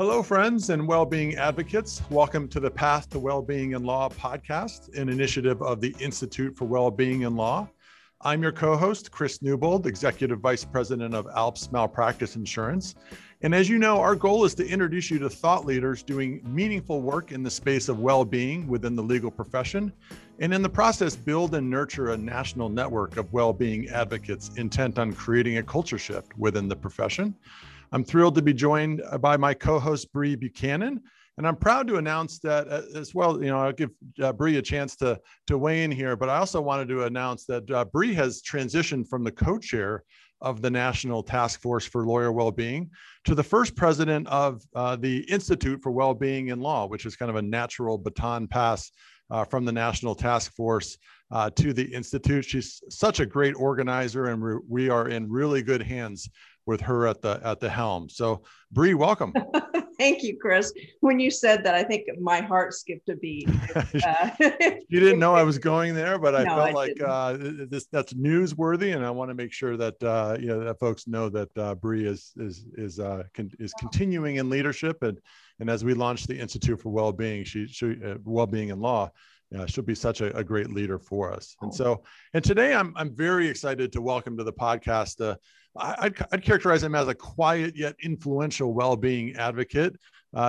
Hello, friends and well-being advocates. Welcome to the Path to Wellbeing in Law podcast, an initiative of the Institute for Wellbeing in Law. I'm your co-host, Chris Newbold, Executive Vice President of ALPS Malpractice Insurance. And as you know, our goal is to introduce you to thought leaders doing meaningful work in the space of well-being within the legal profession, and in the process, build and nurture a national network of well-being advocates intent on creating a culture shift within the profession. I'm thrilled to be joined by my co-host, Bree Buchanan, and I'm proud to announce that as well, I'll give Bree a chance to weigh in here, but I also wanted to announce that Bree has transitioned from the co-chair of the National Task Force for Lawyer Wellbeing to the first president of the Institute for Wellbeing in Law, which is kind of a natural baton pass from the National Task Force to the Institute. She's such a great organizer, and we are in really good hands with her at the helm. So Bree, welcome. Thank you, Chris. When you said that, I think my heart skipped a beat. You didn't know I was going there, but I felt like that's newsworthy, and I want to make sure that that folks know that Bree is continuing in leadership, and as we launch the Institute for Wellbeing, Wellbeing in Law. Yeah, she'll be such a great leader for us. And today I'm very excited to welcome to the podcast. I'd characterize him as a quiet yet influential well-being advocate,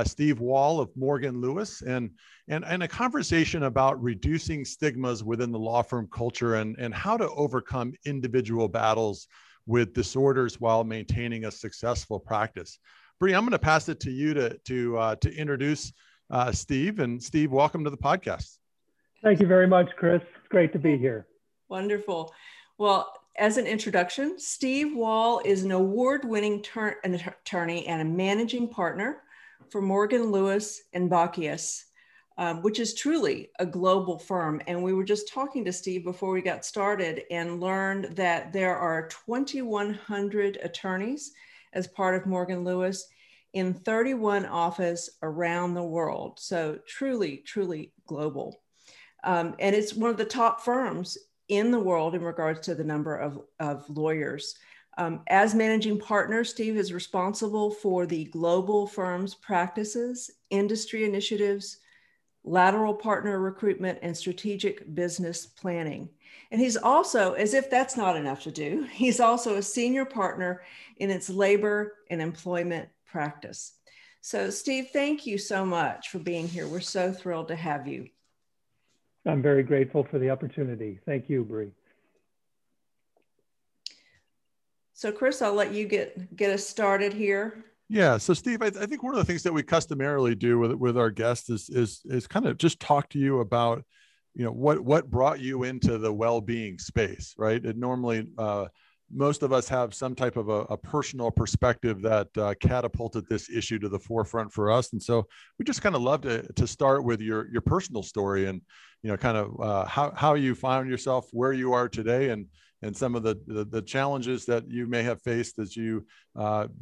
Steve Wall of Morgan Lewis, and a conversation about reducing stigmas within the law firm culture and how to overcome individual battles with disorders while maintaining a successful practice. Bree, I'm going to pass it to you to introduce Steve. And Steve, welcome to the podcast. Thank you very much, Chris. It's great to be here. Wonderful. Well, as an introduction, Steve Wall is an award-winning attorney and a managing partner for Morgan Lewis and Bockius, which is truly a global firm. And we were just talking to Steve before we got started and learned that there are 2,100 attorneys as part of Morgan Lewis in 31 offices around the world. So truly, truly global. And it's one of the top firms in the world in regards to the number of lawyers. As managing partner, Steve is responsible for the global firm's practices, industry initiatives, lateral partner recruitment, and strategic business planning. And he's also, as if that's not enough to do, he's also a senior partner in its labor and employment practice. So Steve, thank you so much for being here. We're so thrilled to have you. I'm very grateful for the opportunity. Thank you, Bree. So Chris, I'll let you get us started here. Yeah, so Steve, I think one of the things that we customarily do with our guests is kind of just talk to you about, what brought you into the well-being space, right? And normally, most of us have some type of a personal perspective that catapulted this issue to the forefront for us. And so we just kind of love to start with your personal story and, kind of how you found yourself where you are today and some of the challenges that you may have faced as you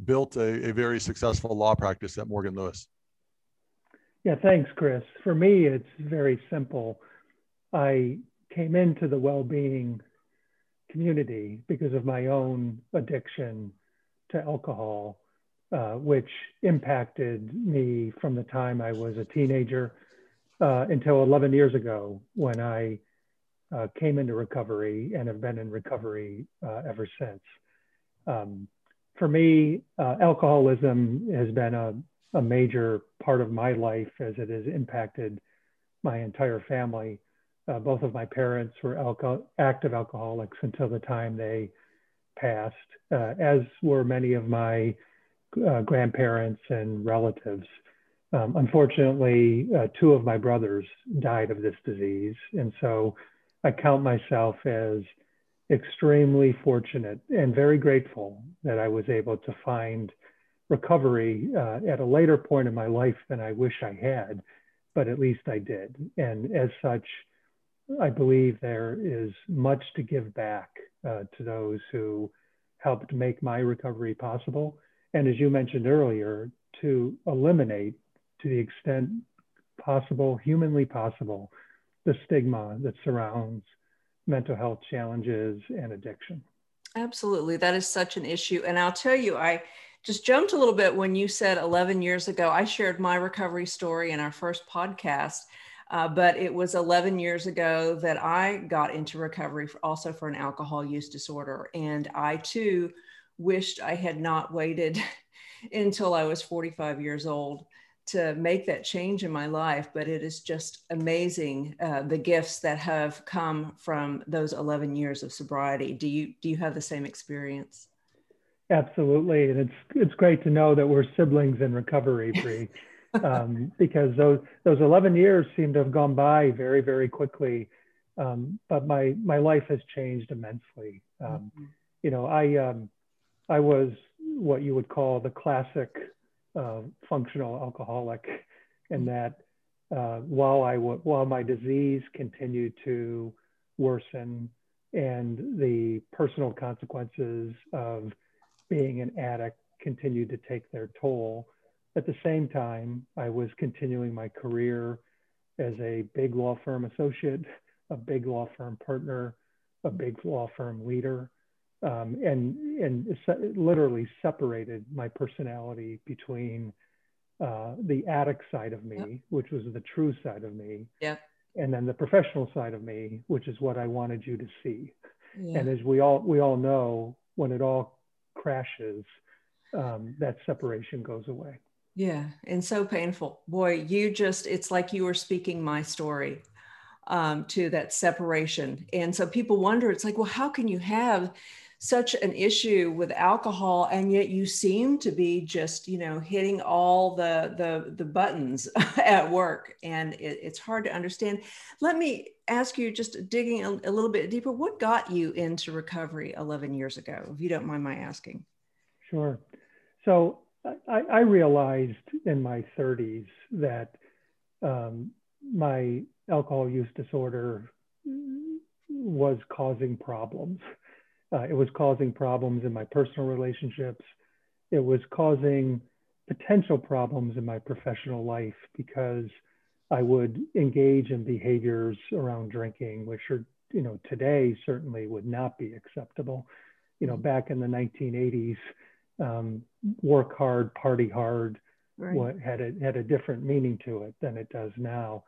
built a very successful law practice at Morgan Lewis. Yeah, thanks, Chris. For me, it's very simple. I came into the well-being community because of my own addiction to alcohol, which impacted me from the time I was a teenager until 11 years ago when I came into recovery and have been in recovery ever since. For me, alcoholism has been a major part of my life as it has impacted my entire family. Both of my parents were active alcoholics until the time they passed, as were many of my grandparents and relatives. Unfortunately, two of my brothers died of this disease. And so I count myself as extremely fortunate and very grateful that I was able to find recovery at a later point in my life than I wish I had, but at least I did. And as such, I believe there is much to give back to those who helped make my recovery possible. And as you mentioned earlier, to eliminate to the extent possible, humanly possible, the stigma that surrounds mental health challenges and addiction. Absolutely. That is such an issue. And I'll tell you, I just jumped a little bit when you said 11 years ago. I shared my recovery story in our first podcast, but it was 11 years ago that I got into recovery also for an alcohol use disorder. And I too wished I had not waited until I was 45 years old to make that change in my life, but it is just amazing the gifts that have come from those 11 years of sobriety. Do you have the same experience? Absolutely, and it's great to know that we're siblings in recovery, Bree, because those 11 years seem to have gone by very, very quickly. But my life has changed immensely. You know, I was what you would call the classic functional alcoholic, in that while my disease continued to worsen and the personal consequences of being an addict continued to take their toll, at the same time, I was continuing my career as a big law firm associate, a big law firm partner, a big law firm leader. And literally separated my personality between the addict side of me, yep, which was the true side of me, yep, and then the professional side of me, which is what I wanted you to see. Yeah. And as we all know, when it all crashes, that separation goes away. Yeah, and so painful. Boy, it's like you were speaking my story. To that separation. And so people wonder, it's like, well, how can you have such an issue with alcohol and yet you seem to be just, you know, hitting all the buttons at work? And it's hard to understand. Let me ask you, just digging a little bit deeper, what got you into recovery 11 years ago, if you don't mind my asking? Sure. So I realized in my 30s that my alcohol use disorder was causing problems. It was causing problems in my personal relationships. It was causing potential problems in my professional life because I would engage in behaviors around drinking, which are, you know, today certainly would not be acceptable. You know, back in the 1980s, work hard, party hard, right, had a different meaning to it than it does now.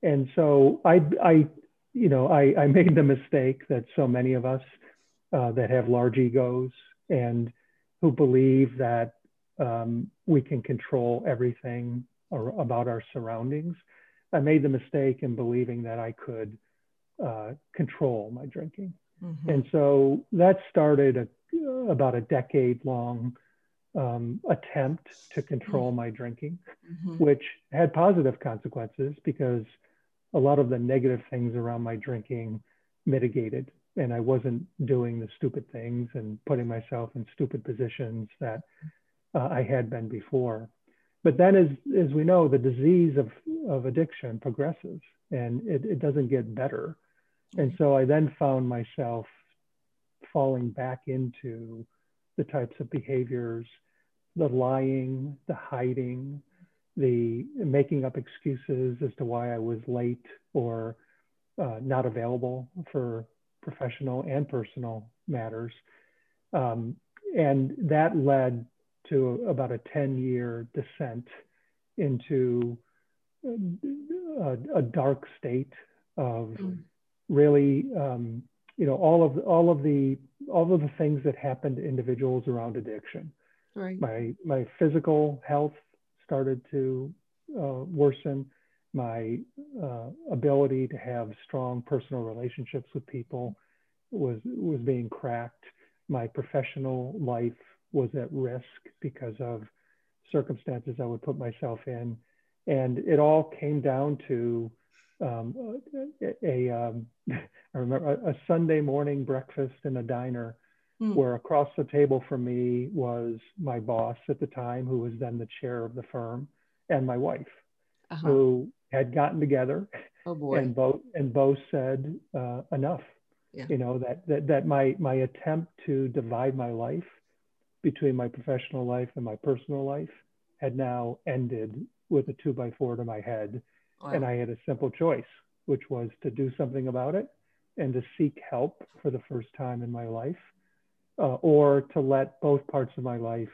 And so I made the mistake that so many of us that have large egos and who believe that we can control everything about our surroundings. I made the mistake in believing that I could control my drinking. Mm-hmm. And so that started about a decade-long attempt to control my drinking, mm-hmm, which had positive consequences because a lot of the negative things around my drinking mitigated, and I wasn't doing the stupid things and putting myself in stupid positions that I had been before. But then, as we know, the disease of addiction progresses and it doesn't get better. And so I then found myself falling back into the types of behaviors, the lying, the hiding, the making up excuses as to why I was late or not available for professional and personal matters. And that led to about a 10-year descent into a dark state of really, you know, all of the things that happened to individuals around addiction. Right. My physical health started to worsen. My ability to have strong personal relationships with people was being cracked. My professional life was at risk because of circumstances I would put myself in, and it all came down to I remember a Sunday morning breakfast in a diner, where across the table from me was my boss at the time, who was then the chair of the firm, and my wife, uh-huh, who had gotten together. Oh boy. And both said enough. Yeah. You know, that my attempt to divide my life between my professional life and my personal life had now ended with a 2x4 to my head. Wow. And I had a simple choice, which was to do something about it and to seek help for the first time in my life, or to let both parts of my life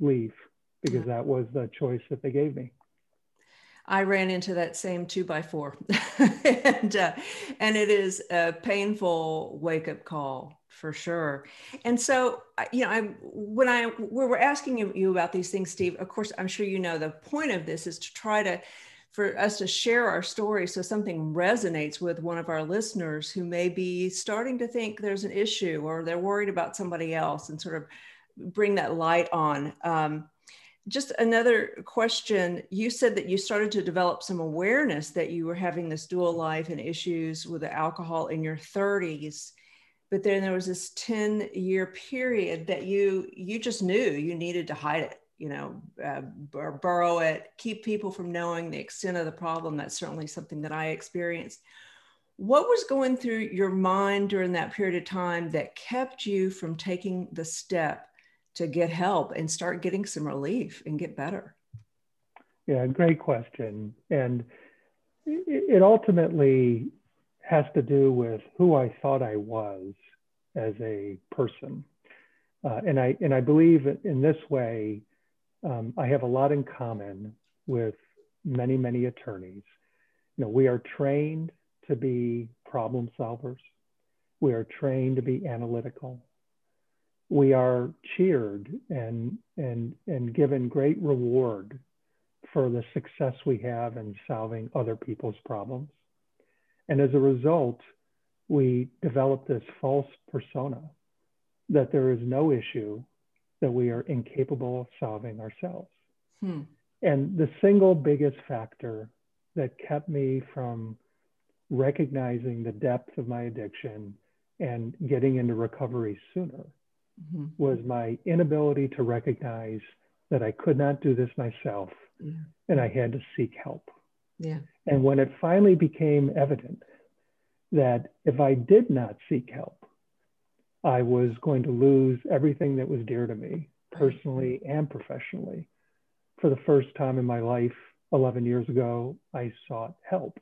leave, because that was the choice that they gave me. I ran into that same 2x4 and it is a painful wake-up call for sure. And so, when we're asking you about these things, Steve, of course, I'm sure, the point of this is to try to, for us to share our story so something resonates with one of our listeners who may be starting to think there's an issue or they're worried about somebody else, and sort of bring that light on. Just another question. You said that you started to develop some awareness that you were having this dual life and issues with the alcohol in your 30s, but then there was this 10-year period that you just knew you needed to hide it, or burrow it, keep people from knowing the extent of the problem. That's certainly something that I experienced. What was going through your mind during that period of time that kept you from taking the step to get help and start getting some relief and get better? Yeah, great question. And it ultimately has to do with who I thought I was as a person. And I believe in this way, I have a lot in common with many, many attorneys. We are trained to be problem solvers. We are trained to be analytical. We are cheered and given great reward for the success we have in solving other people's problems. And as a result, we develop this false persona that there is no issue that we are incapable of solving ourselves. And the single biggest factor that kept me from recognizing the depth of my addiction and getting into recovery sooner was my inability to recognize that I could not do this myself, and I had to seek help. Yeah. And when it finally became evident that if I did not seek help, I was going to lose everything that was dear to me, personally and professionally, for the first time in my life, 11 years ago, I sought help.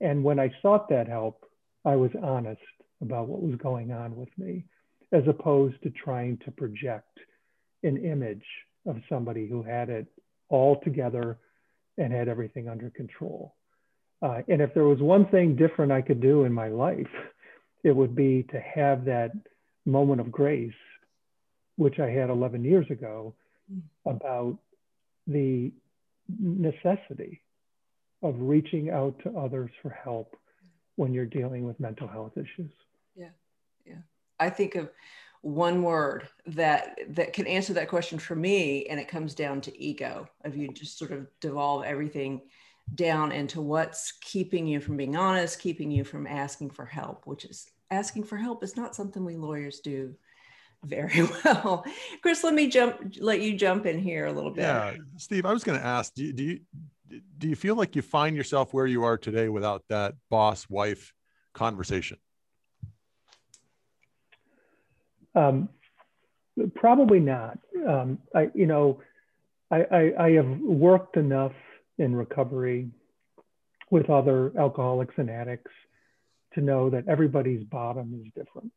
And when I sought that help, I was honest about what was going on with me, as opposed to trying to project an image of somebody who had it all together and had everything under control. And if there was one thing different I could do in my life, it would be to have that moment of grace, which I had 11 years ago, about the necessity of reaching out to others for help when you're dealing with mental health issues. Yeah, yeah. I think of one word that can answer that question for me, and it comes down to ego. If you just sort of devolve everything down into what's keeping you from being honest, keeping you from asking for help, which is asking for help is not something we lawyers do very well. Chris, let you jump in here a little bit. Yeah, Steve, I was going to ask, do you feel like you find yourself where you are today without that boss-wife conversation? Probably not. I have worked enough in recovery with other alcoholics and addicts to know that everybody's bottom is different.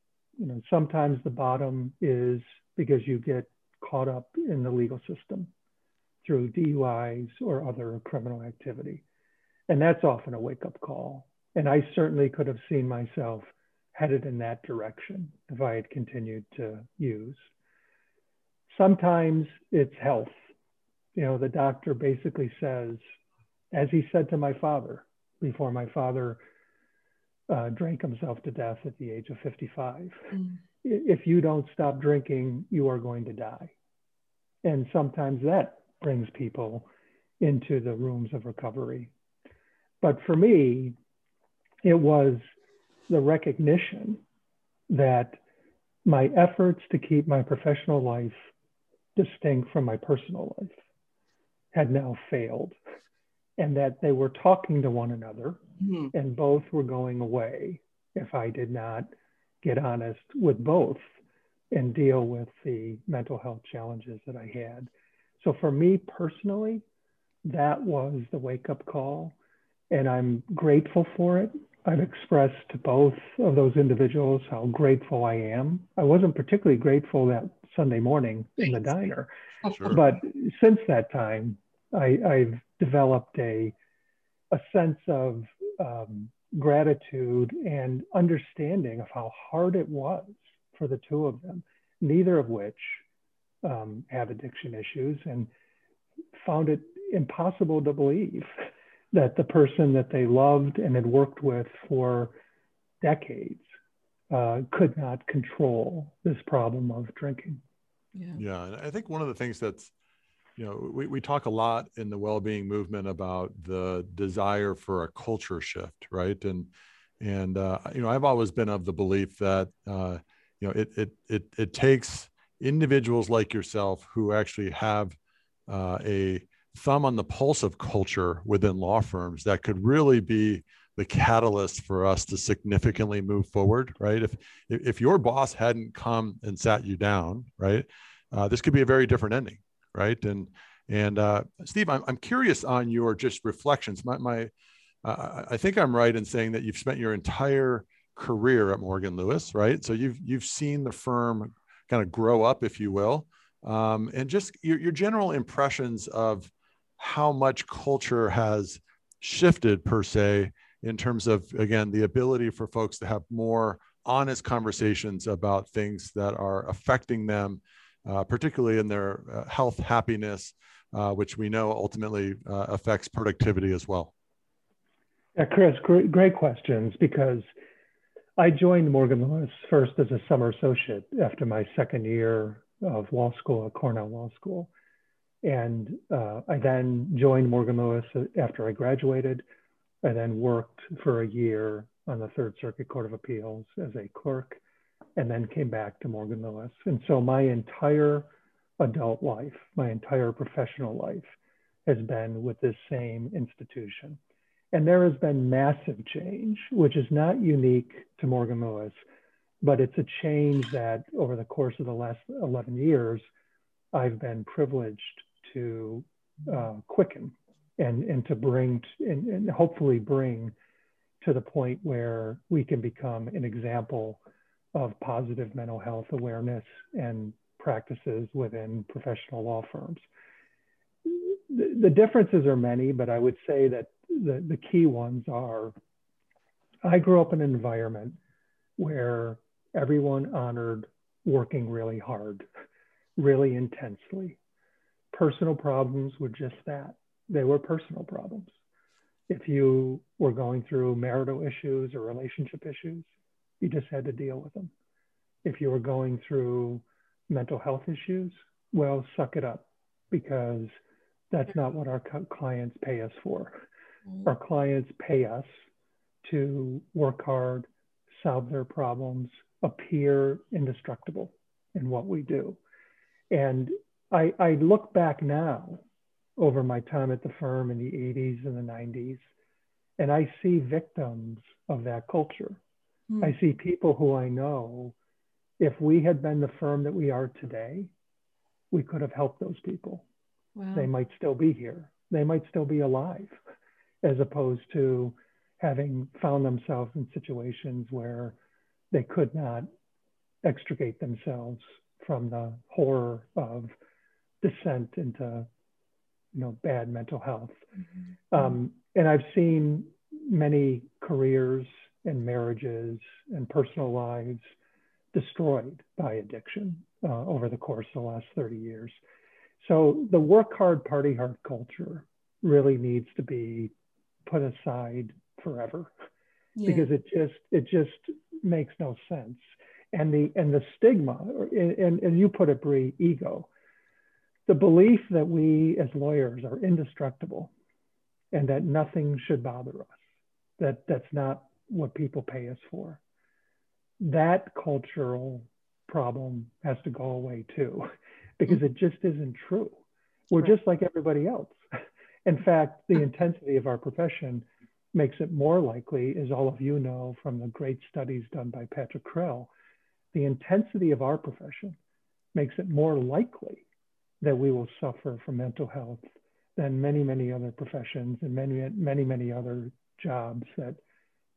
Sometimes the bottom is because you get caught up in the legal system through DUIs or other criminal activity. And that's often a wake-up call. And I certainly could have seen myself headed in that direction if I had continued to use. Sometimes it's health. The doctor basically says, as he said to my father before my father drank himself to death at the age of 55, if you don't stop drinking, you are going to die. And sometimes that brings people into the rooms of recovery. But for me, it was the recognition that my efforts to keep my professional life distinct from my personal life had now failed, and that they were talking to one another and both were going away if I did not get honest with both and deal with the mental health challenges that I had. So for me personally, that was the wake-up call, and I'm grateful for it. I've expressed to both of those individuals how grateful I am. I wasn't particularly grateful that Sunday morning in the diner, sure. But since that time, I've developed a sense of gratitude and understanding of how hard it was for the two of them, neither of which have addiction issues, and found it impossible to believe that the person that they loved and had worked with for decades could not control this problem of drinking. Yeah. Yeah, and I think one of the things that's, you know, we talk a lot in the well-being movement about the desire for a culture shift, right? And you know, I've always been of the belief that you know, it takes individuals like yourself who actually have a thumb on the pulse of culture within law firms that could really be the catalyst for us to significantly move forward, right? If your boss hadn't come and sat you down, right, this could be a very different ending, right? And Steve, I'm curious on your just reflections. I think I'm right in saying that you've spent your entire career at Morgan Lewis, right? So you've seen the firm kind of grow up, if you will, and just your general impressions of how much culture has shifted per se, in terms of, again, the ability for folks to have more honest conversations about things that are affecting them, particularly in their health, happiness, which we know ultimately affects productivity as well. Yeah, Chris, great questions, because I joined Morgan Lewis first as a summer associate after my second year of law school at Cornell Law School. And I then joined Morgan Lewis after I graduated, and then worked for a year on the Third Circuit Court of Appeals as a clerk, and then came back to Morgan Lewis. And so my entire adult life, my entire professional life has been with this same institution. And there has been massive change, which is not unique to Morgan Lewis, but it's a change that over the course of the last 11 years, I've been privileged to quicken and to bring and hopefully bring to the point where we can become an example of positive mental health awareness and practices within professional law firms. The differences are many, but I would say that the key ones are, I grew up in an environment where everyone honored working really hard, really intensely. Personal problems were just that. They were personal problems. If you were going through marital issues or relationship issues, you just had to deal with them. If you were going through mental health issues, well, suck it up, because that's not what our clients pay us for. Our clients pay us to work hard, solve their problems, appear indestructible in what we do. And I look back now over my time at the firm in the 80s and the 90s, and I see victims of that culture. Mm. I see people who I know, if we had been the firm that we are today, we could have helped those people. Wow. They might still be here. They might still be alive, as opposed to having found themselves in situations where they could not extricate themselves from the horror of descent into, you know, bad mental health. Mm-hmm. And I've seen many careers and marriages and personal lives destroyed by addiction over the course of the last 30 years. So the work hard, party hard culture really needs to be put aside forever, yeah, because it just makes no sense. And the stigma, and you put it, Bree, ego, the belief that we as lawyers are indestructible and that nothing should bother us, that's not what people pay us for. That cultural problem has to go away too, because it just isn't true. We're right, just like everybody else. In fact, the intensity of our profession makes it more likely, as all of you know from the great studies done by Patrick Krill, the intensity of our profession makes it more likely that we will suffer from mental health than many, many other professions and many, many, many other jobs that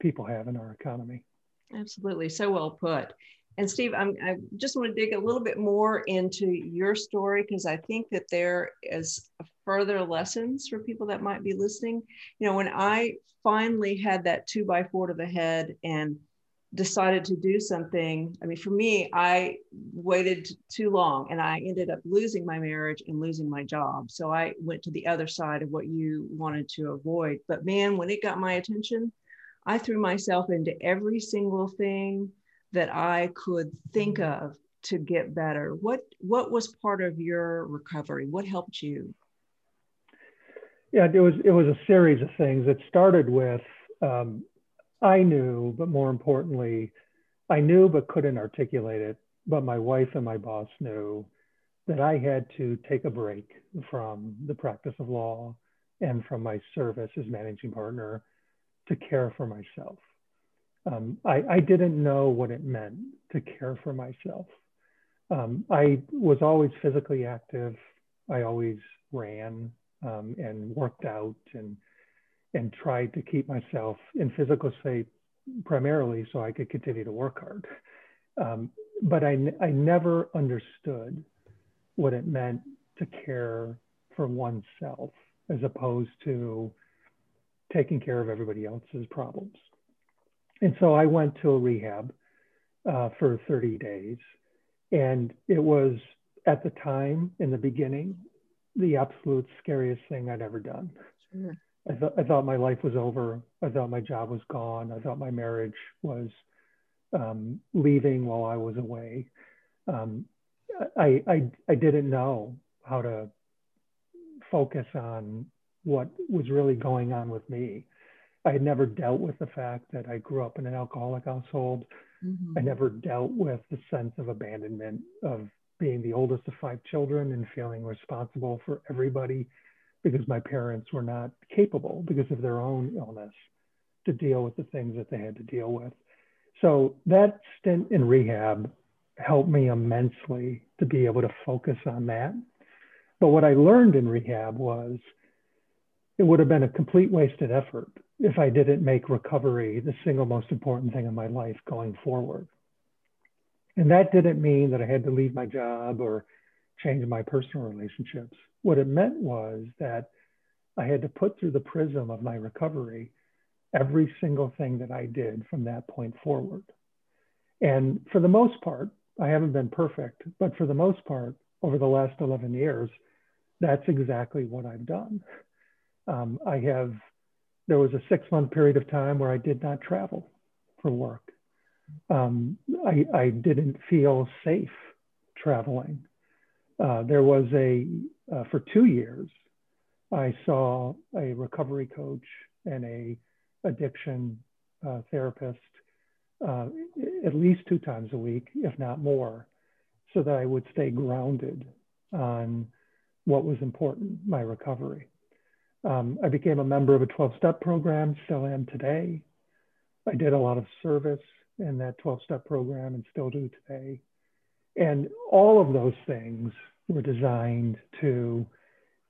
people have in our economy. Absolutely. So well put. And Steve, I just want to dig a little bit more into your story, because I think that there is further lessons for people that might be listening. You know, when I finally had that 2x4 to the head and decided to do something, I mean, for me, I waited too long and I ended up losing my marriage and losing my job. So I went to the other side of what you wanted to avoid. But man, when it got my attention, I threw myself into every single thing that I could think of to get better. What was part of your recovery? What helped you? Yeah, it was a series of things. It started with, I knew, but more importantly, I knew but couldn't articulate it, but my wife and my boss knew that I had to take a break from the practice of law and from my service as managing partner to care for myself. I didn't know what it meant to care for myself. I was always physically active. I always ran and worked out and tried to keep myself in physical shape primarily so I could continue to work hard. But I never understood what it meant to care for oneself as opposed to taking care of everybody else's problems. And so I went to a rehab for 30 days. And it was, at the time, in the beginning, the absolute scariest thing I'd ever done. Sure. I thought my life was over. I thought my job was gone. I thought my marriage was leaving while I was away. I didn't know how to focus on what was really going on with me. I had never dealt with the fact that I grew up in an alcoholic household. Mm-hmm. I never dealt with the sense of abandonment, of being the oldest of 5 children and feeling responsible for everybody, because my parents were not capable, because of their own illness, to deal with the things that they had to deal with. So that stint in rehab helped me immensely to be able to focus on that. But what I learned in rehab was it would have been a complete wasted effort if I didn't make recovery the single most important thing in my life going forward. And that didn't mean that I had to leave my job or change my personal relationships. What it meant was that I had to put through the prism of my recovery every single thing that I did from that point forward. And for the most part, I haven't been perfect, but for the most part, over the last 11 years, that's exactly what I've done. There was a 6-month period of time where I did not travel for work. I didn't feel safe traveling. There was for 2 years, I saw a recovery coach and a addiction therapist at least 2 times a week, if not more, so that I would stay grounded on what was important, my recovery. I became a member of a 12-step program, still am today. I did a lot of service in that 12-step program and still do today. And all of those things were designed to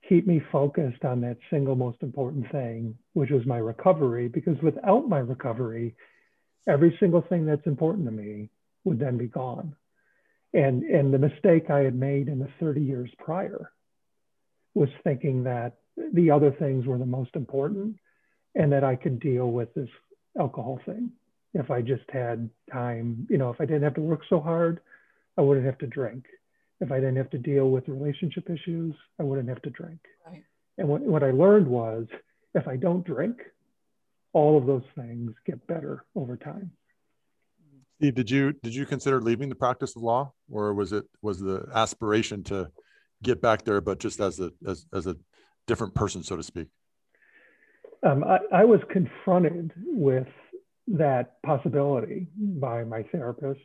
keep me focused on that single most important thing, which was my recovery, because without my recovery, every single thing that's important to me would then be gone. And the mistake I had made in the 30 years prior was thinking that the other things were the most important and that I could deal with this alcohol thing. If I just had time, you know, if I didn't have to work so hard, I wouldn't have to drink. If I didn't have to deal with relationship issues, I wouldn't have to drink. Right. And what I learned was, if I don't drink, all of those things get better over time. Steve, did you consider leaving the practice of law, or was the aspiration to get back there, but just as a different person, so to speak? I was confronted with that possibility by my therapist,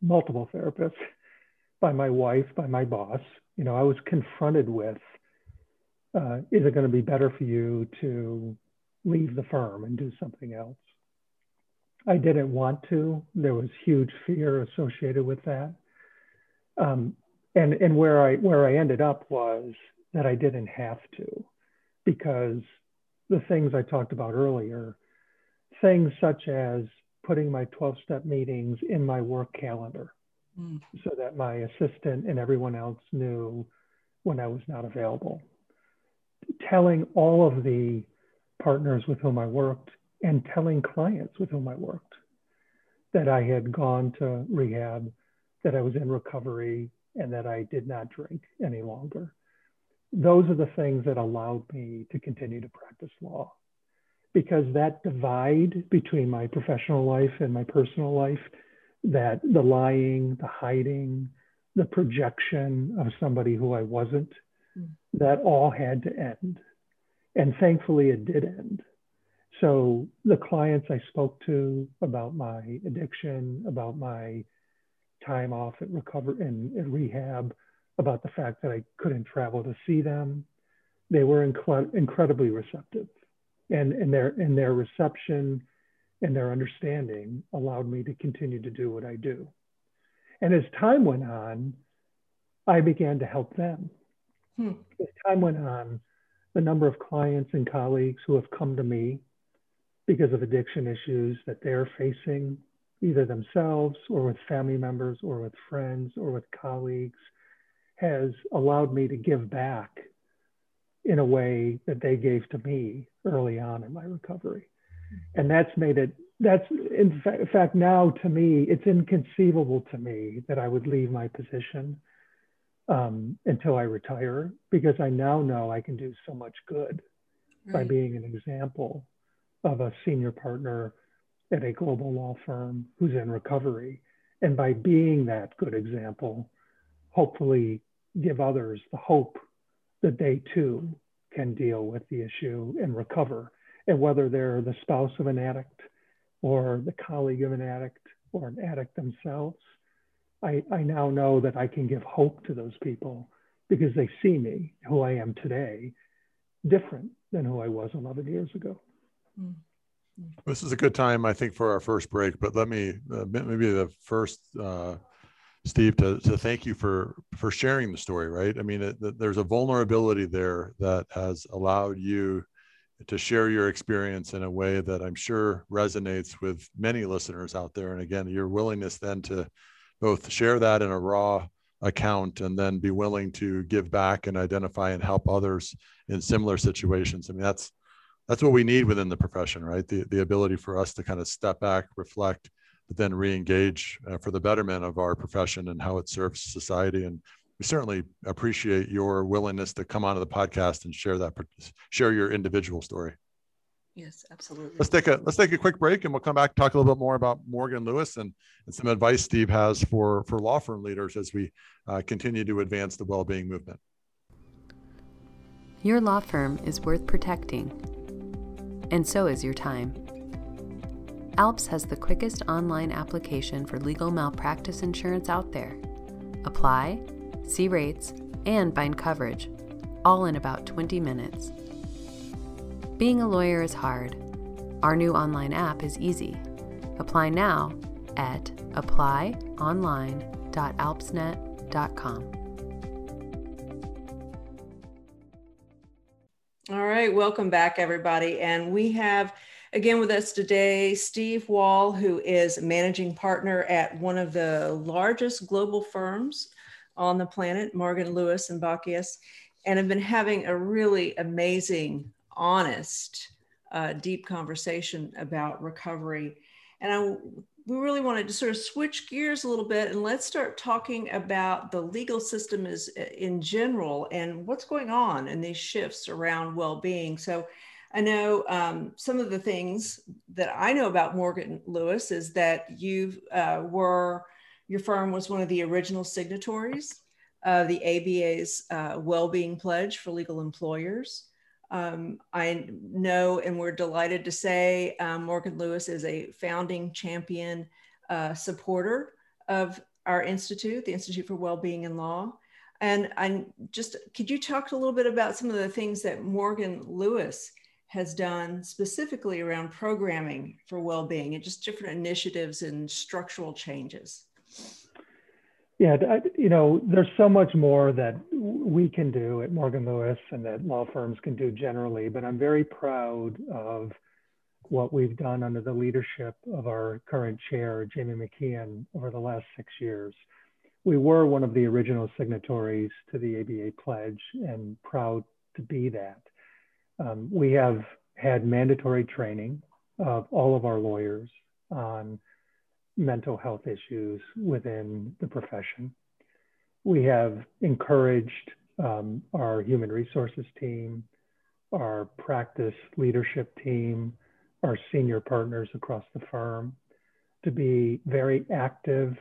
multiple therapists, by my wife, by my boss. You know, I was confronted with, is it going to be better for you to leave the firm and do something else? I didn't want to. There was huge fear associated with that. And where I ended up was that I didn't have to, because the things I talked about earlier, things such as putting my 12-step meetings in my work calendar so that my assistant and everyone else knew when I was not available. Telling all of the partners with whom I worked and telling clients with whom I worked that I had gone to rehab, that I was in recovery, and that I did not drink any longer. Those are the things that allowed me to continue to practice law, because that divide between my professional life and my personal life, that the lying, the hiding, the projection of somebody who I wasn't, that all had to end. And thankfully it did end. So the clients I spoke to about my addiction, about my time off at recovery and at rehab, about the fact that I couldn't travel to see them, they were incredibly receptive. And their reception and their understanding allowed me to continue to do what I do. And as time went on, I began to help them. As time went on, the number of clients and colleagues who have come to me because of addiction issues that they're facing, either themselves or with family members or with friends or with colleagues, has allowed me to give back in a way that they gave to me early on in my recovery. And that's made it, that's in fact, now to me, it's inconceivable to me that I would leave my position until I retire, because I now know I can do so much good by being an example of a senior partner at a global law firm who's in recovery. And by being that good example, hopefully give others the hope that they too can deal with the issue and recover. And whether they're the spouse of an addict or the colleague of an addict or an addict themselves, I now know that I can give hope to those people because they see me, who I am today, different than who I was 11 years ago. This is a good time, I think, for our first break, but let me, maybe the first, Steve, to thank you for sharing the story, right? I mean, there's a vulnerability there that has allowed you to share your experience in a way that I'm sure resonates with many listeners out there. And again, your willingness then to both share that in a raw account and then be willing to give back and identify and help others in similar situations. I mean, that's what we need within the profession, right? The ability for us to kind of step back, reflect, but then re-engage for the betterment of our profession and how it serves society. And we certainly appreciate your willingness to come onto the podcast and share your individual story. Yes, absolutely. Let's take a quick break, and we'll come back and talk a little bit more about Morgan Lewis and some advice Steve has for law firm leaders as we continue to advance the well-being movement. Your law firm is worth protecting, and so is your time. ALPS has the quickest online application for legal malpractice insurance out there. Apply, see rates, and find coverage, all in about 20 minutes. Being a lawyer is hard. Our new online app is easy. Apply now at applyonline.alpsnet.com. All right, welcome back, everybody. And we have again with us today Steve Wall, who is managing partner at one of the largest global firms on the planet, Morgan Lewis and Bockius, and have been having a really amazing, honest, deep conversation about recovery. And we really wanted to sort of switch gears a little bit, and let's start talking about the legal system in general and what's going on in these shifts around well-being. So I know some of the things that I know about Morgan Lewis is that your firm was one of the original signatories of the ABA's Well-Being Pledge for Legal Employers. I know, and we're delighted to say, Morgan Lewis is a founding champion supporter of our institute, the Institute for Wellbeing in Law. And could you talk a little bit about some of the things that Morgan Lewis has done specifically around programming for wellbeing and just different initiatives and structural changes? Yeah, there's so much more that we can do at Morgan Lewis and that law firms can do generally, but I'm very proud of what we've done under the leadership of our current chair, Jamie McKeon, over the last 6 years. We were one of the original signatories to the ABA Pledge and proud to be that. We have had mandatory training of all of our lawyers on mental health issues within the profession. We have encouraged our human resources team, our practice leadership team, our senior partners across the firm to be very active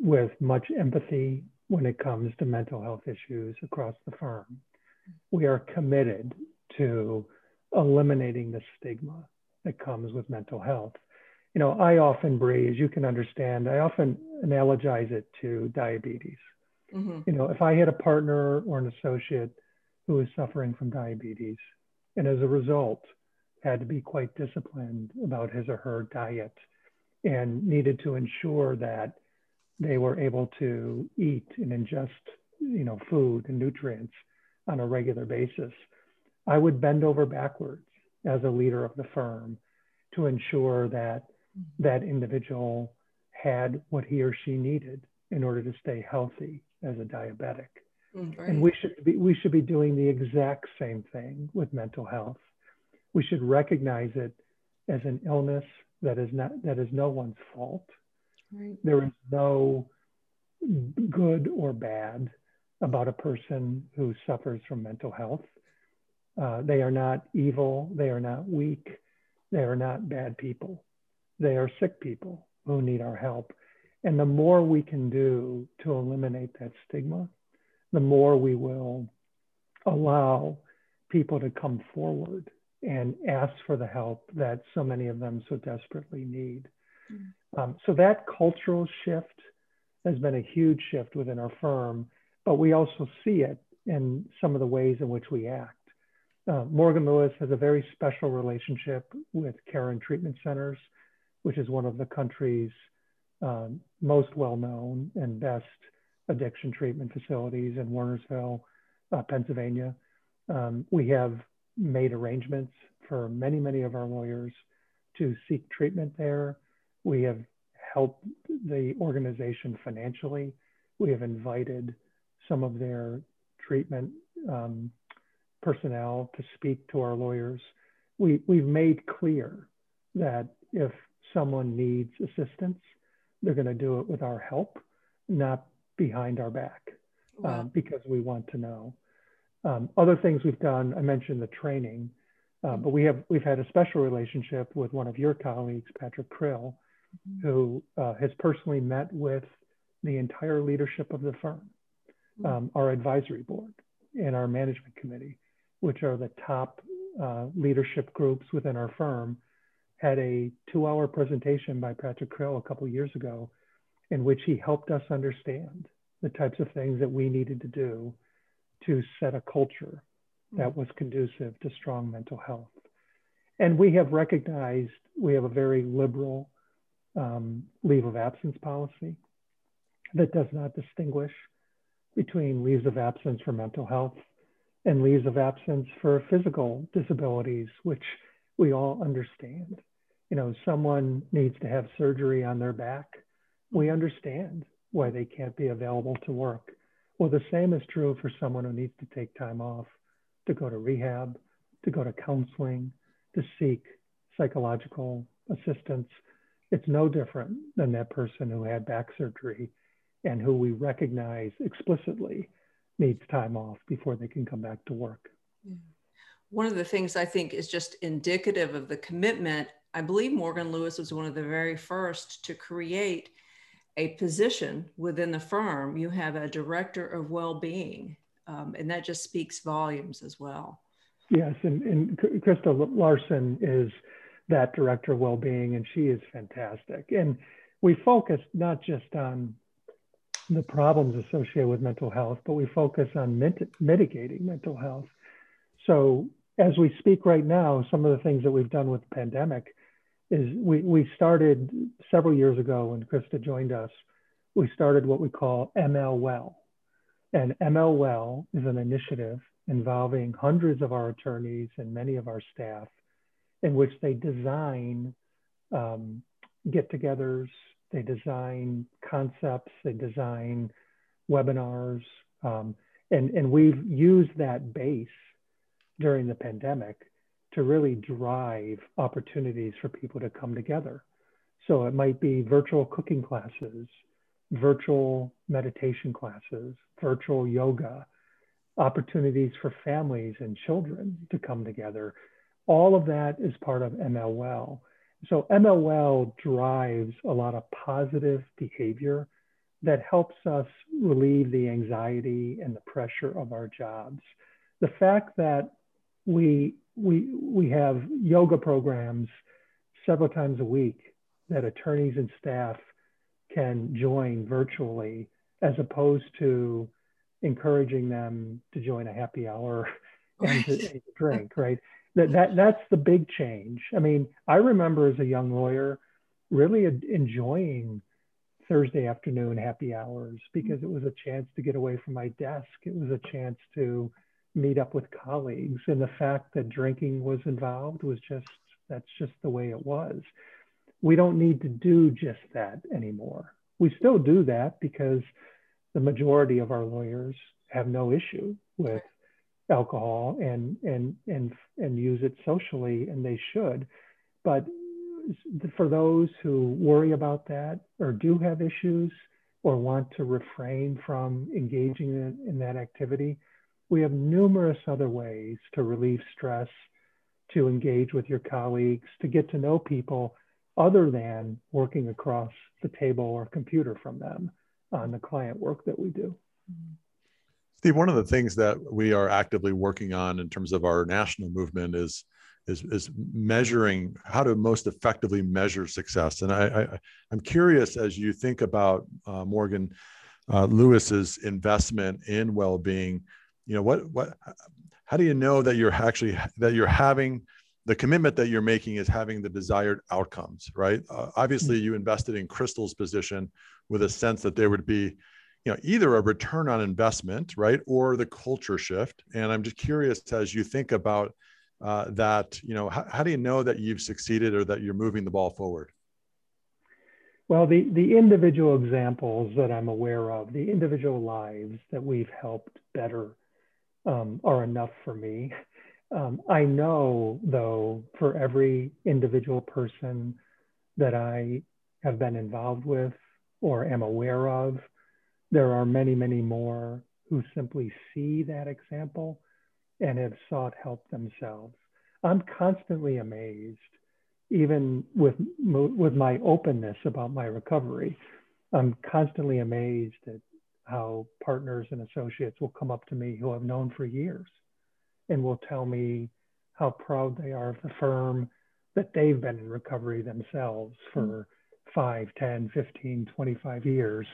with much empathy when it comes to mental health issues across the firm. We are committed to eliminating the stigma that comes with mental health. You know, I often, Bree, as you can understand, I often analogize it to diabetes. Mm-hmm. You know, if I had a partner or an associate who was suffering from diabetes and as a result had to be quite disciplined about his or her diet and needed to ensure that they were able to eat and ingest, you know, food and nutrients on a regular basis, I would bend over backwards as a leader of the firm to ensure that that individual had what he or she needed in order to stay healthy as a diabetic. Right. And we should be doing the exact same thing with mental health. We should recognize it as an illness that is no one's fault. Right. There is no good or bad about a person who suffers from mental health. They are not evil. They are not weak. They are not bad people. They are sick people who need our help. And the more we can do to eliminate that stigma, the more we will allow people to come forward and ask for the help that so many of them so desperately need. So that cultural shift has been a huge shift within our firm, but we also see it in some of the ways in which we act. Morgan Lewis has a very special relationship with Care and Treatment Centers, which is one of the country's most well-known and best addiction treatment facilities in Warnersville, Pennsylvania. We have made arrangements for many, many of our lawyers to seek treatment there. We have helped the organization financially. We have invited some of their treatment personnel to speak to our lawyers. We've made clear that if someone needs assistance, they're going to do it with our help, not behind our back, wow. Because we want to know. Other things we've done, I mentioned the training, but we've had a special relationship with one of your colleagues, Patrick Krill, who has personally met with the entire leadership of the firm, our advisory board, and our management committee, which are the top leadership groups within our firm, had a 2-hour presentation by Patrick Krill a couple years ago in which he helped us understand the types of things that we needed to do to set a culture that was conducive to strong mental health. And we have recognized we have a very liberal leave of absence policy that does not distinguish between leaves of absence for mental health and leaves of absence for physical disabilities, which we all understand. You know, someone needs to have surgery on their back. We understand why they can't be available to work. Well, the same is true for someone who needs to take time off to go to rehab, to go to counseling, to seek psychological assistance. It's no different than that person who had back surgery and who we recognize explicitly needs time off before they can come back to work. Yeah. One of the things I think is just indicative of the commitment, I believe Morgan Lewis was one of the very first to create a position within the firm. You have a director of well-being, and that just speaks volumes as well. Yes, and Krista Larson is that director of well-being, and she is fantastic. And we focus not just on the problems associated with mental health, but we focus on mitigating mental health. So as we speak right now, some of the things that we've done with the pandemic is we started several years ago when Krista joined us, we started what we call ML Well. And ML Well is an initiative involving hundreds of our attorneys and many of our staff in which they design get-togethers, they design concepts, they design webinars, and we've used that base during the pandemic to really drive opportunities for people to come together. So it might be virtual cooking classes, virtual meditation classes, virtual yoga, opportunities for families and children to come together. All of that is part of ML Well. So ML Well drives a lot of positive behavior that helps us relieve the anxiety and the pressure of our jobs. The fact that we have yoga programs several times a week that attorneys and staff can join virtually, as opposed to encouraging them to join a happy hour and to drink, right? That's the big change. I mean, I remember as a young lawyer really enjoying Thursday afternoon happy hours, because it was a chance to get away from my desk. It was a chance to meet up with colleagues. And the fact that drinking was involved was just, that's just the way it was. We don't need to do just that anymore. We still do that because the majority of our lawyers have no issue with alcohol and use it socially, and they should. But for those who worry about that or do have issues or want to refrain from engaging in that activity, we have numerous other ways to relieve stress, to engage with your colleagues, to get to know people other than working across the table or computer from them on the client work that we do. Steve, one of the things that we are actively working on in terms of our national movement is measuring how to most effectively measure success. And I'm curious, as you think about Morgan Lewis's investment in well-being, you know, how do you know that you're actually, that you're having the commitment that you're making is having the desired outcomes, right? Obviously, you invested in Crystal's position with a sense that there would be, you know, either a return on investment, right, or the culture shift. And I'm just curious, as you think about that, you know, how do you know that you've succeeded or that you're moving the ball forward? Well, the individual examples that I'm aware of, the individual lives that we've helped better are enough for me. I know, though, for every individual person that I have been involved with or am aware of, there are many, many more who simply see that example and have sought help themselves. I'm constantly amazed, even with my openness about my recovery. I'm constantly amazed at how partners and associates will come up to me who I've known for years and will tell me how proud they are of the firm, that they've been in recovery themselves for 5, 10, 15, 25 years.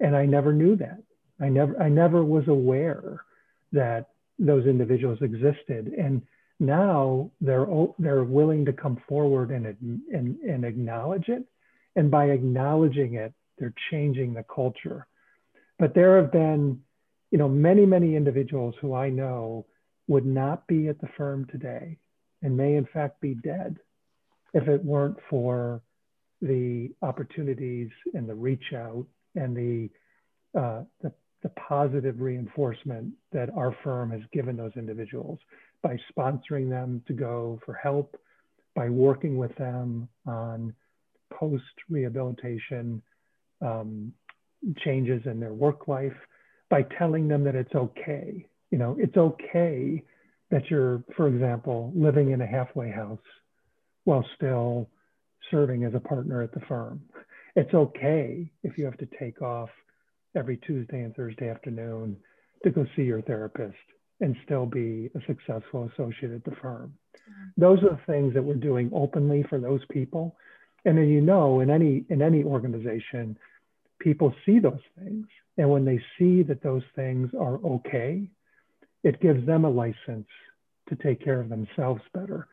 And I never knew that. I never was aware that those individuals existed. And now they're willing to come forward and acknowledge it. And by acknowledging it, they're changing the culture. But there have been, you know, many, many individuals who I know would not be at the firm today and may in fact be dead if it weren't for the opportunities and the reach out and the positive reinforcement that our firm has given those individuals by sponsoring them to go for help, by working with them on post-rehabilitation changes in their work life, by telling them that it's okay. You know, it's okay that you're, for example, living in a halfway house while still serving as a partner at the firm. It's okay if you have to take off every Tuesday and Thursday afternoon to go see your therapist and still be a successful associate at the firm. Those are the things that we're doing openly for those people. And then, you know, in any organization, people see those things. And when they see that those things are okay, it gives them a license to take care of themselves better.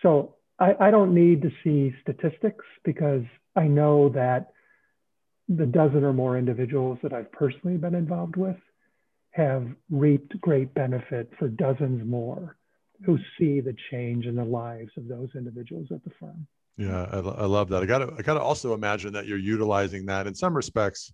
So I don't need to see statistics, because I know that the dozen or more individuals that I've personally been involved with have reaped great benefit for dozens more who see the change in the lives of those individuals at the firm. Yeah, I love that. I gotta also imagine that you're utilizing that in some respects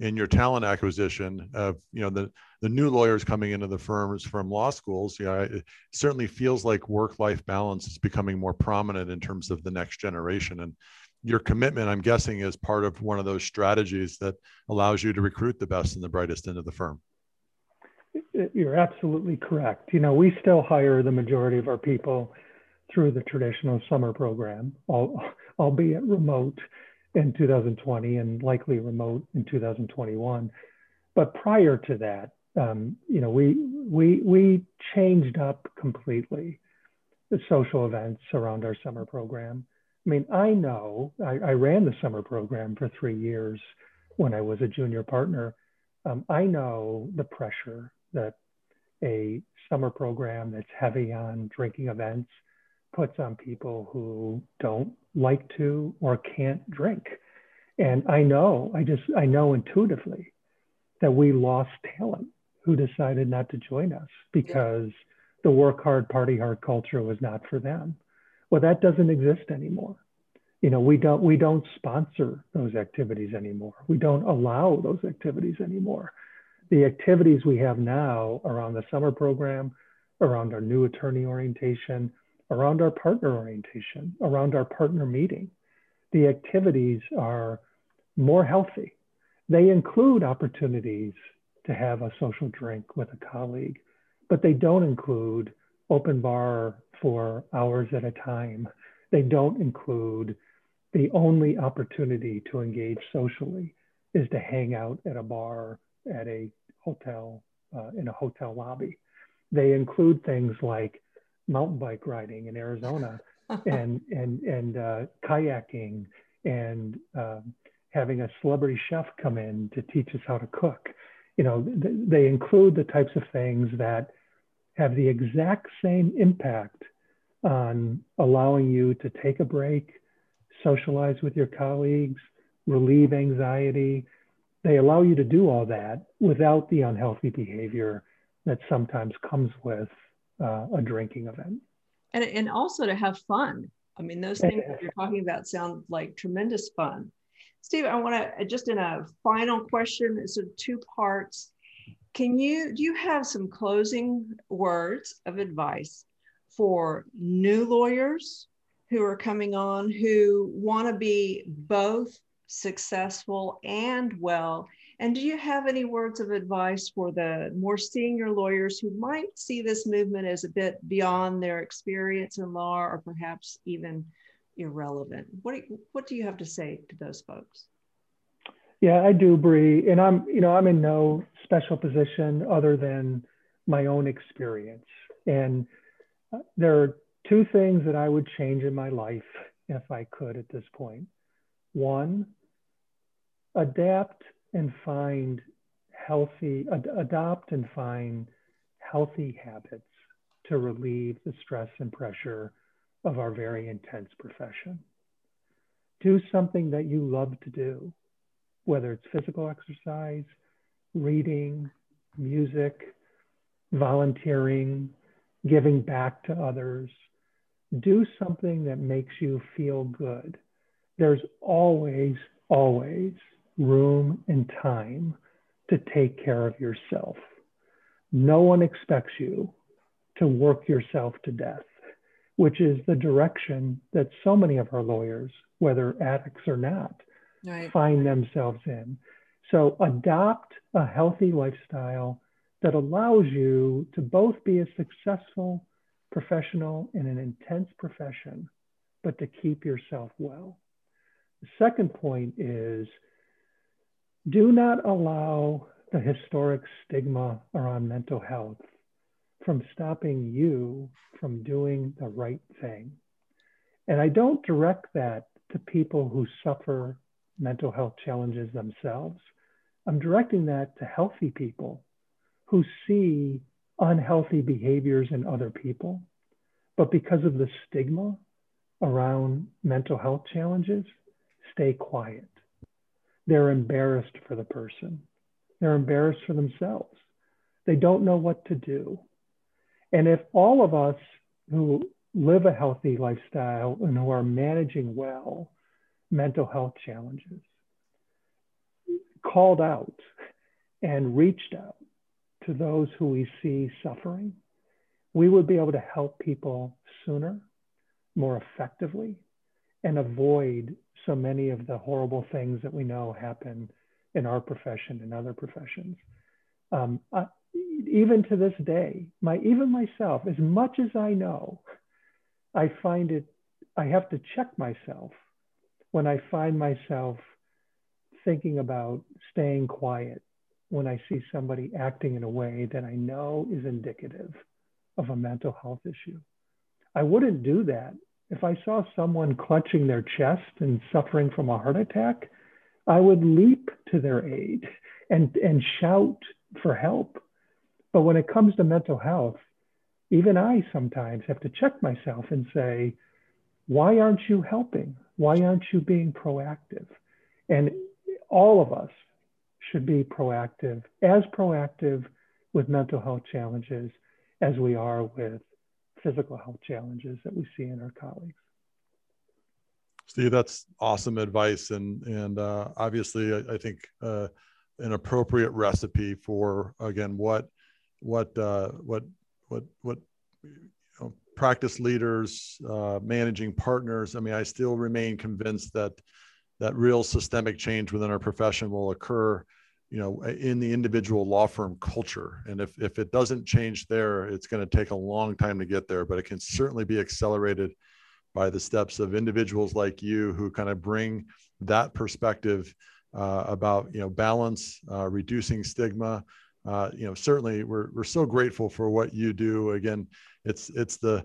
in your talent acquisition of, you know, the new lawyers coming into the firms from law schools. Yeah, it certainly feels like work-life balance is becoming more prominent in terms of the next generation. And your commitment, I'm guessing, is part of one of those strategies that allows you to recruit the best and the brightest into the firm. You're absolutely correct. You know, we still hire the majority of our people through the traditional summer program, albeit remote in 2020 and likely remote in 2021. But prior to that, you know, we changed up completely the social events around our summer program. I mean, I know I ran the summer program for 3 years when I was a junior partner. I know the pressure that a summer program that's heavy on drinking events puts on people who don't like to or can't drink. And I know intuitively that we lost talent who decided not to join us because the work hard, party hard culture was not for them. Well, that doesn't exist anymore. You know, we don't sponsor those activities anymore. We don't allow those activities anymore. The activities we have now around the summer program, around our new attorney orientation, around our partner orientation, around our partner meeting, the activities are more healthy. They include opportunities to have a social drink with a colleague, but they don't include open bar for hours at a time. They don't include the only opportunity to engage socially is to hang out at a bar, at a hotel, in a hotel lobby. They include things like mountain bike riding in Arizona and kayaking and having a celebrity chef come in to teach us how to cook. You know, they include the types of things that have the exact same impact on allowing you to take a break, socialize with your colleagues, relieve anxiety. They allow you to do all that without the unhealthy behavior that sometimes comes with a drinking event. And also to have fun. I mean, those things that you're talking about sound like tremendous fun. Steve, I want to, just in a final question, it's sort of two parts. Do you have some closing words of advice for new lawyers who are coming on, who want to be both successful and well? And do you have any words of advice for the more senior lawyers who might see this movement as a bit beyond their experience in law or perhaps even irrelevant? What do you have to say to those folks? Yeah, I do, Bree. And I'm in no special position other than my own experience. And there are two things that I would change in my life if I could at this point. One, adopt and find healthy habits to relieve the stress and pressure of our very intense profession. Do something that you love to do, whether it's physical exercise, reading, music, volunteering, giving back to others. Do something that makes you feel good. There's always, always room and time to take care of yourself. No one expects you to work yourself to death, which is the direction that so many of our lawyers, whether addicts or not, find themselves in. So adopt a healthy lifestyle that allows you to both be a successful professional in an intense profession, but to keep yourself well. The second point is, do not allow the historic stigma around mental health from stopping you from doing the right thing. And I don't direct that to people who suffer mental health challenges themselves. I'm directing that to healthy people who see unhealthy behaviors in other people. But because of the stigma around mental health challenges, stay quiet. They're embarrassed for the person. They're embarrassed for themselves. They don't know what to do. And if all of us who live a healthy lifestyle and who are managing well mental health challenges, called out and reached out to those who we see suffering, we would be able to help people sooner, more effectively, and avoid so many of the horrible things that we know happen in our profession and other professions. Even to this day, even myself, as much as I know, I find it, I have to check myself when I find myself thinking about staying quiet when I see somebody acting in a way that I know is indicative of a mental health issue. I wouldn't do that. If I saw someone clutching their chest and suffering from a heart attack, I would leap to their aid and shout for help. But when it comes to mental health, even I sometimes have to check myself and say, why aren't you helping? Why aren't you being proactive? And all of us should be proactive, as proactive with mental health challenges as we are with physical health challenges that we see in our colleagues. Steve, that's awesome advice. And obviously, I think an appropriate recipe for, again, what practice leaders, managing partners. I mean, I still remain convinced that real systemic change within our profession will occur, in the individual law firm culture. And if it doesn't change there, it's going to take a long time to get there, but it can certainly be accelerated by the steps of individuals like you who kind of bring that perspective about, balance, reducing stigma. Certainly we're so grateful for what you do. Again, it's the,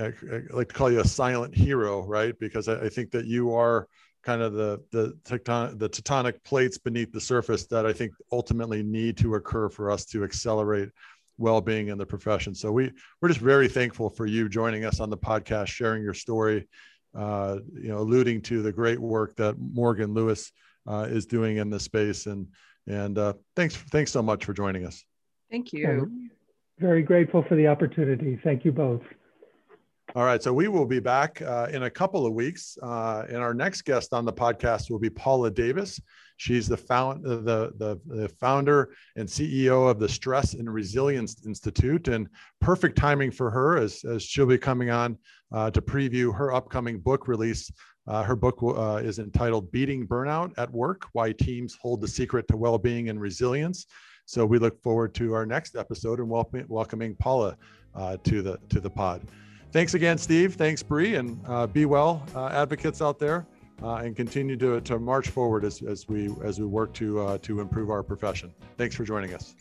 I like to call you a silent hero, right? Because I think that you are kind of the tectonic plates beneath the surface that I think ultimately need to occur for us to accelerate well-being in the profession. So we're just very thankful for you joining us on the podcast, sharing your story, alluding to the great work that Morgan Lewis is doing in this space. And thanks so much for joining us. Thank you. I'm very grateful for the opportunity. Thank you both. All right, so we will be back in a couple of weeks, and our next guest on the podcast will be Paula Davis. She's the founder and CEO of the Stress and Resilience Institute, and perfect timing for her as she'll be coming on to preview her upcoming book release. Her book is entitled Beating Burnout at Work, Why Teams Hold the Secret to Wellbeing and Resilience. So we look forward to our next episode and welcoming Paula to the pod. Thanks again, Steve. Thanks, Bree, and be well, advocates out there, and continue to march forward as we work to improve our profession. Thanks for joining us.